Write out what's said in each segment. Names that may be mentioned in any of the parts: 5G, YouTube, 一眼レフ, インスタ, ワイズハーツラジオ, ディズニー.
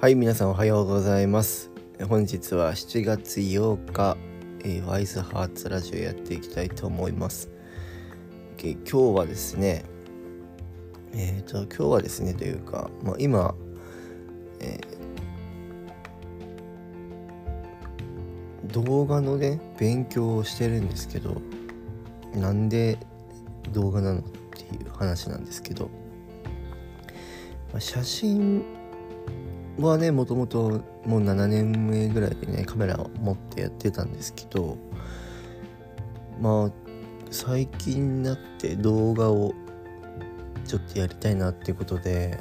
はい、皆さんおはようございます。本日は7月8日、ワイズハーツラジオやっていきたいと思います。今日はですねというか、今、動画のね勉強をしてるんですけど、なんで動画なのっていう話なんですけど、写真はねもともともう7年目ぐらいでねカメラを持ってやってたんですけど、最近になって動画をちょっとやりたいなっていうことで、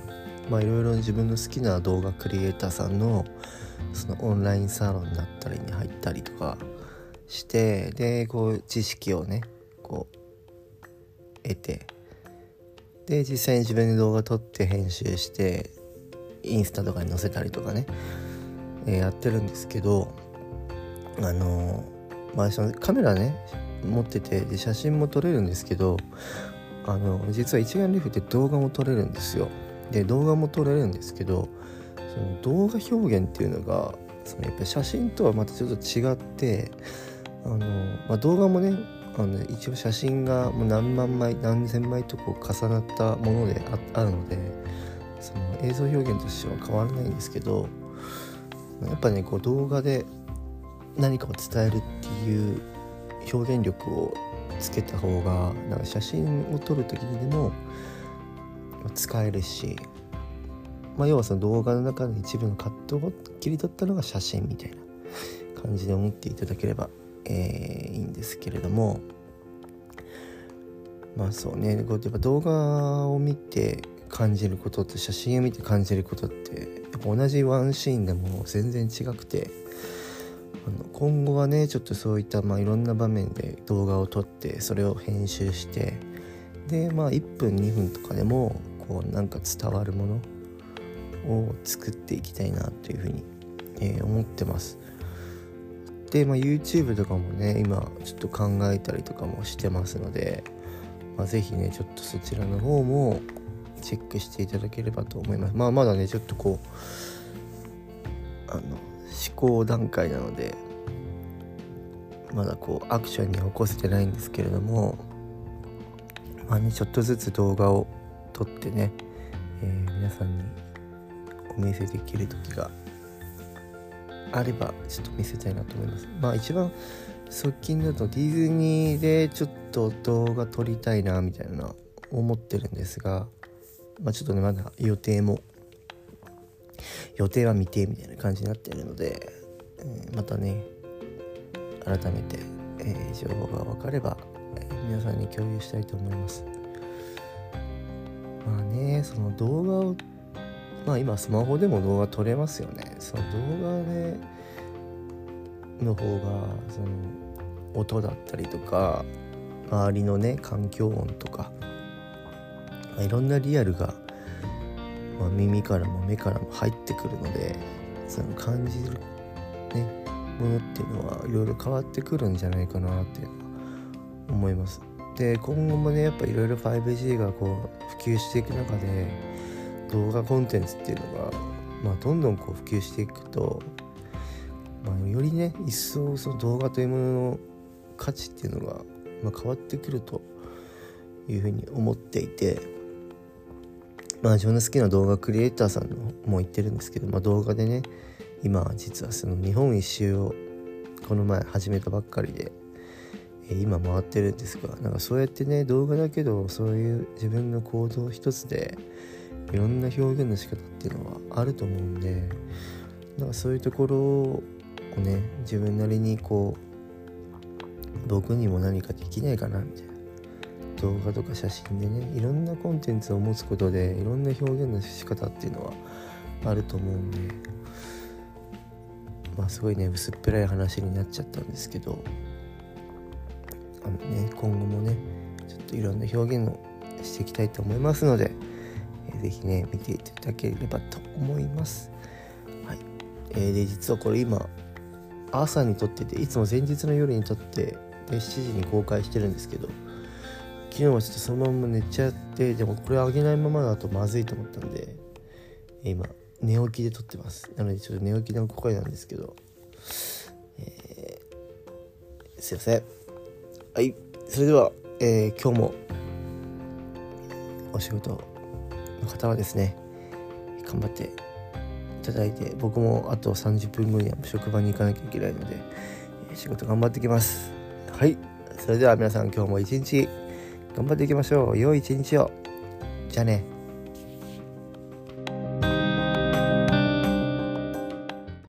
いろいろ自分の好きな動画クリエイターさんのそのオンラインサロンだったりに入ったりとかして、でこう知識をねこう得て、で実際に自分で動画撮って編集してインスタとかに載せたりとかね、やってるんですけど、そのカメラね持ってて、で写真も撮れるんですけど、実は一眼レフって動画も撮れるんですよ。で動画も撮れるんですけど、その動画表現っていうのがそのやっぱり写真とはまたちょっと違って、動画もね一応写真がもう何万枚何千枚とこう重なったもので あるので、その映像表現としては変わらないんですけど、やっぱねこう動画で何かを伝えるっていう表現力をつけた方がなんか写真を撮る時にでも使えるし、要はその動画の中の一部のカットを切り取ったのが写真みたいな感じで思っていただければ、いいんですけれども、こうやっぱ動画を見て感じることと写真を見て感じることって同じワンシーンでも全然違くて、今後はねちょっとそういった、いろんな場面で動画を撮ってそれを編集して、で1分2分とかでもこうなんか伝わるものを作っていきたいなというふうに、思ってます。で、YouTube とかもね今ちょっと考えたりとかもしてますので、ぜひねちょっとそちらの方もチェックしていただければと思います。まだねちょっとこう試行段階なのでまだこうアクションに起こせてないんですけれども、ちょっとずつ動画を撮ってね、皆さんにお見せできる時があればちょっと見せたいなと思います。一番側近だとディズニーでちょっと動画撮りたいなみたいな思ってるんですが、ちょっとねまだ予定は未定みたいな感じになっているので、またね改めて、情報が分かれば、皆さんに共有したいと思います。その動画を今スマホでも動画撮れますよね。その動画での方がその音だったりとか周りのね環境音とかいろんなリアルが、耳からも目からも入ってくるので、その感じる、ものっていうのはいろいろ変わってくるんじゃないかなって思います。で今後もねやっぱいろいろ 5G がこう普及していく中で動画コンテンツっていうのが、どんどんこう普及していくと、よりね一層その動画というものの価値っていうのが、変わってくるというふうに思っていて、自分の好きな動画クリエイターさんも言ってるんですけど、動画でね今実はその日本一周をこの前始めたばっかりで今回ってるんですが、そうやってね動画だけどそういう自分の行動一つでいろんな表現の仕方っていうのはあると思うんで、そういうところをね自分なりにこう僕にも何かできないかなみたいな、動画とか写真でねいろんなコンテンツを持つことでいろんな表現の仕方っていうのはあると思うんで、すごいね薄っぺらい話になっちゃったんですけど、今後もねちょっといろんな表現をしていきたいと思いますので、ぜひね見ていただければと思います。はい、で実はこれ今朝に撮ってて、いつも前日の夜に撮って、で7時に公開してるんですけど、昨日はちょっとそのまま寝ちゃって、でもこれ上げないままだとまずいと思ったんで今寝起きで撮ってます。なのでちょっと寝起きの声なんですけど、すいません。はい、それでは、今日もお仕事の方はですね、頑張っていただいて、僕もあと30分後には職場に行かなきゃいけないので、仕事頑張ってきます。はい、それでは皆さん、今日も一日頑張っていきましょう。良い一日を。じゃあね。